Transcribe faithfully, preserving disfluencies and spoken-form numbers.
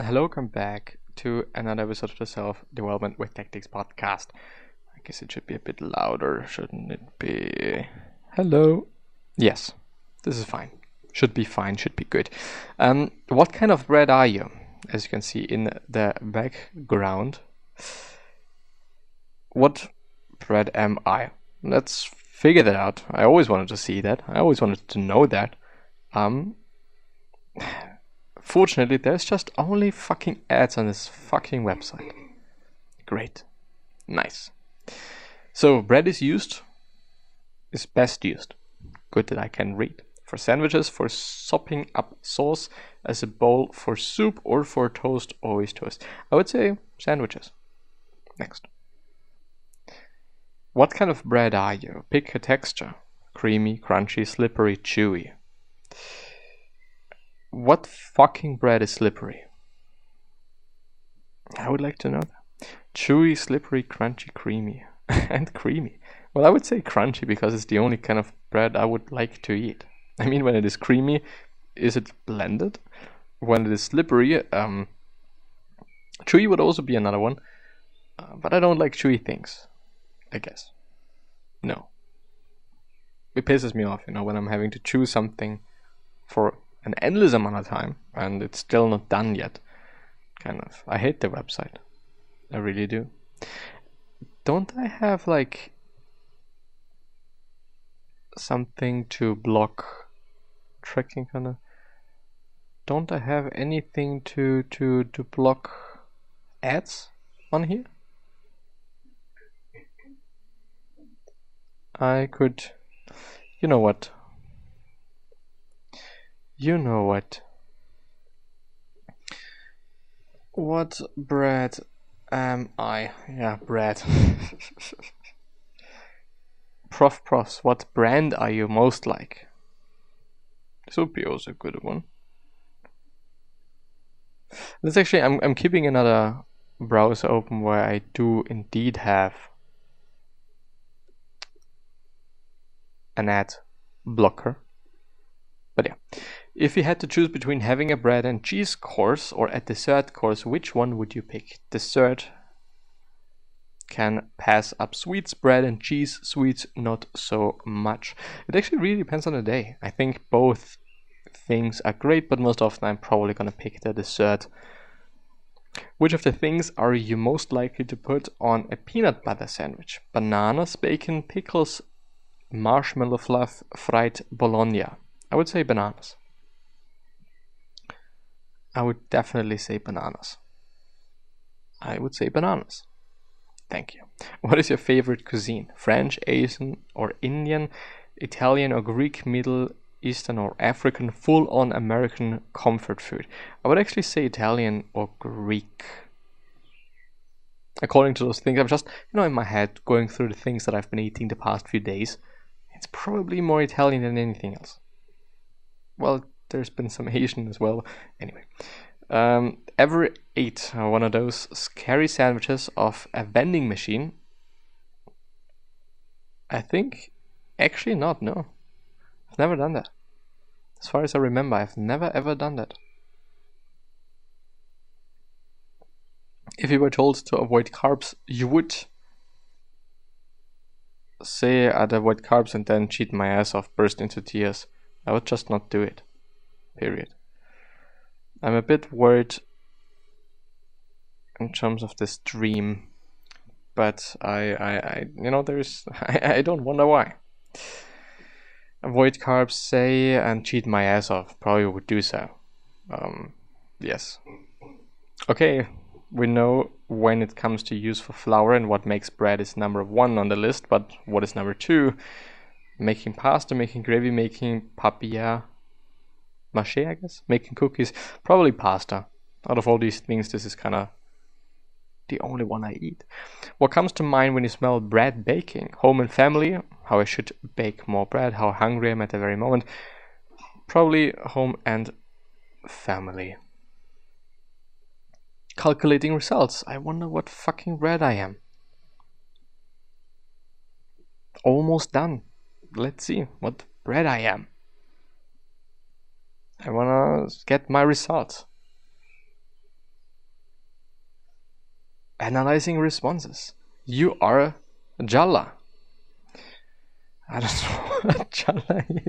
Hello, come back to another episode of the Self Development with Tactics podcast. I guess it should be a bit louder, shouldn't it be? Hello. Yes, this is fine. Should be fine, should be good. Um, what kind of bread are you? As you can see in the background. What bread am I? Let's figure that out. I always wanted to see that. I always wanted to know that. Um... Fortunately, there's just only fucking ads on this fucking website. Great. Nice. So, bread is used, is best used. Good that I can read. For sandwiches, for sopping up sauce, as a bowl, for soup, or for toast, always toast. I would say sandwiches. Next. What kind of bread are you? Pick a texture. Creamy, crunchy, slippery, chewy. What fucking bread is slippery? I would like to know that. Chewy, slippery, crunchy, creamy. And creamy. Well, I would say crunchy because it's the only kind of bread I would like to eat. I mean, when it is creamy, is it blended? When it is slippery, um, chewy would also be another one. Uh, but I don't like chewy things, I guess. No. It pisses me off, you know, when I'm having to chew something for an endless amount of time and it's still not done yet. Kind of. I hate the website. I really do. Don't I have like something to block tracking kind of? Don't I have anything to to to block ads on here? I could. You know what? You know what? What bread am I? Yeah, bread. Prof Profs, what brand are you most like? This would be also a good one. Let's actually, I'm I'm keeping another browser open where I do indeed have an ad blocker. But yeah. If you had to choose between having a bread and cheese course or a dessert course, which one would you pick? Dessert can pass up sweets, bread and cheese, sweets not so much. It actually really depends on the day. I think both things are great, but most often I'm probably going to pick the dessert. Which of the things are you most likely to put on a peanut butter sandwich? Bananas, bacon, pickles, marshmallow fluff, fried bologna. I would say bananas. I would definitely say bananas. I would say bananas. Thank you. What is your favorite cuisine? French, Asian or Indian, Italian or Greek, Middle Eastern or African, full-on American comfort food? I would actually say Italian or Greek. According to those things, I'm just, you know, in my head going through the things that I've been eating the past few days. It's probably more Italian than anything else. Well, there's been some Asian as well. Anyway, um, ever ate one of those scary sandwiches of a vending machine? I think actually not, no. I've never done that. As far as I remember, I've never ever done that. If you were told to avoid carbs, you would say I'd avoid carbs and then cheat my ass off, burst into tears. I would just not do it. Period. I'm a bit worried in terms of this dream, but I, I, I you know, there is. I, I don't wonder why. Avoid carbs, say, and cheat my ass off. Probably would do so. Um, yes. Okay, we know when it comes to use for flour and what makes bread is number one on the list, but what is number two? Making pasta, making gravy, making papier mache, I guess, making cookies, probably pasta. Out of all these things, this is kind of the only one I eat. What comes to mind when you smell bread baking? Home and family, how I should bake more bread, how hungry I am at the very moment. Probably home and family. Calculating results. I wonder what fucking bread I am. Almost done. Let's see what bread I am. I wanna get my results. analyzing responses. You are a Jalla. I don't know what Jalla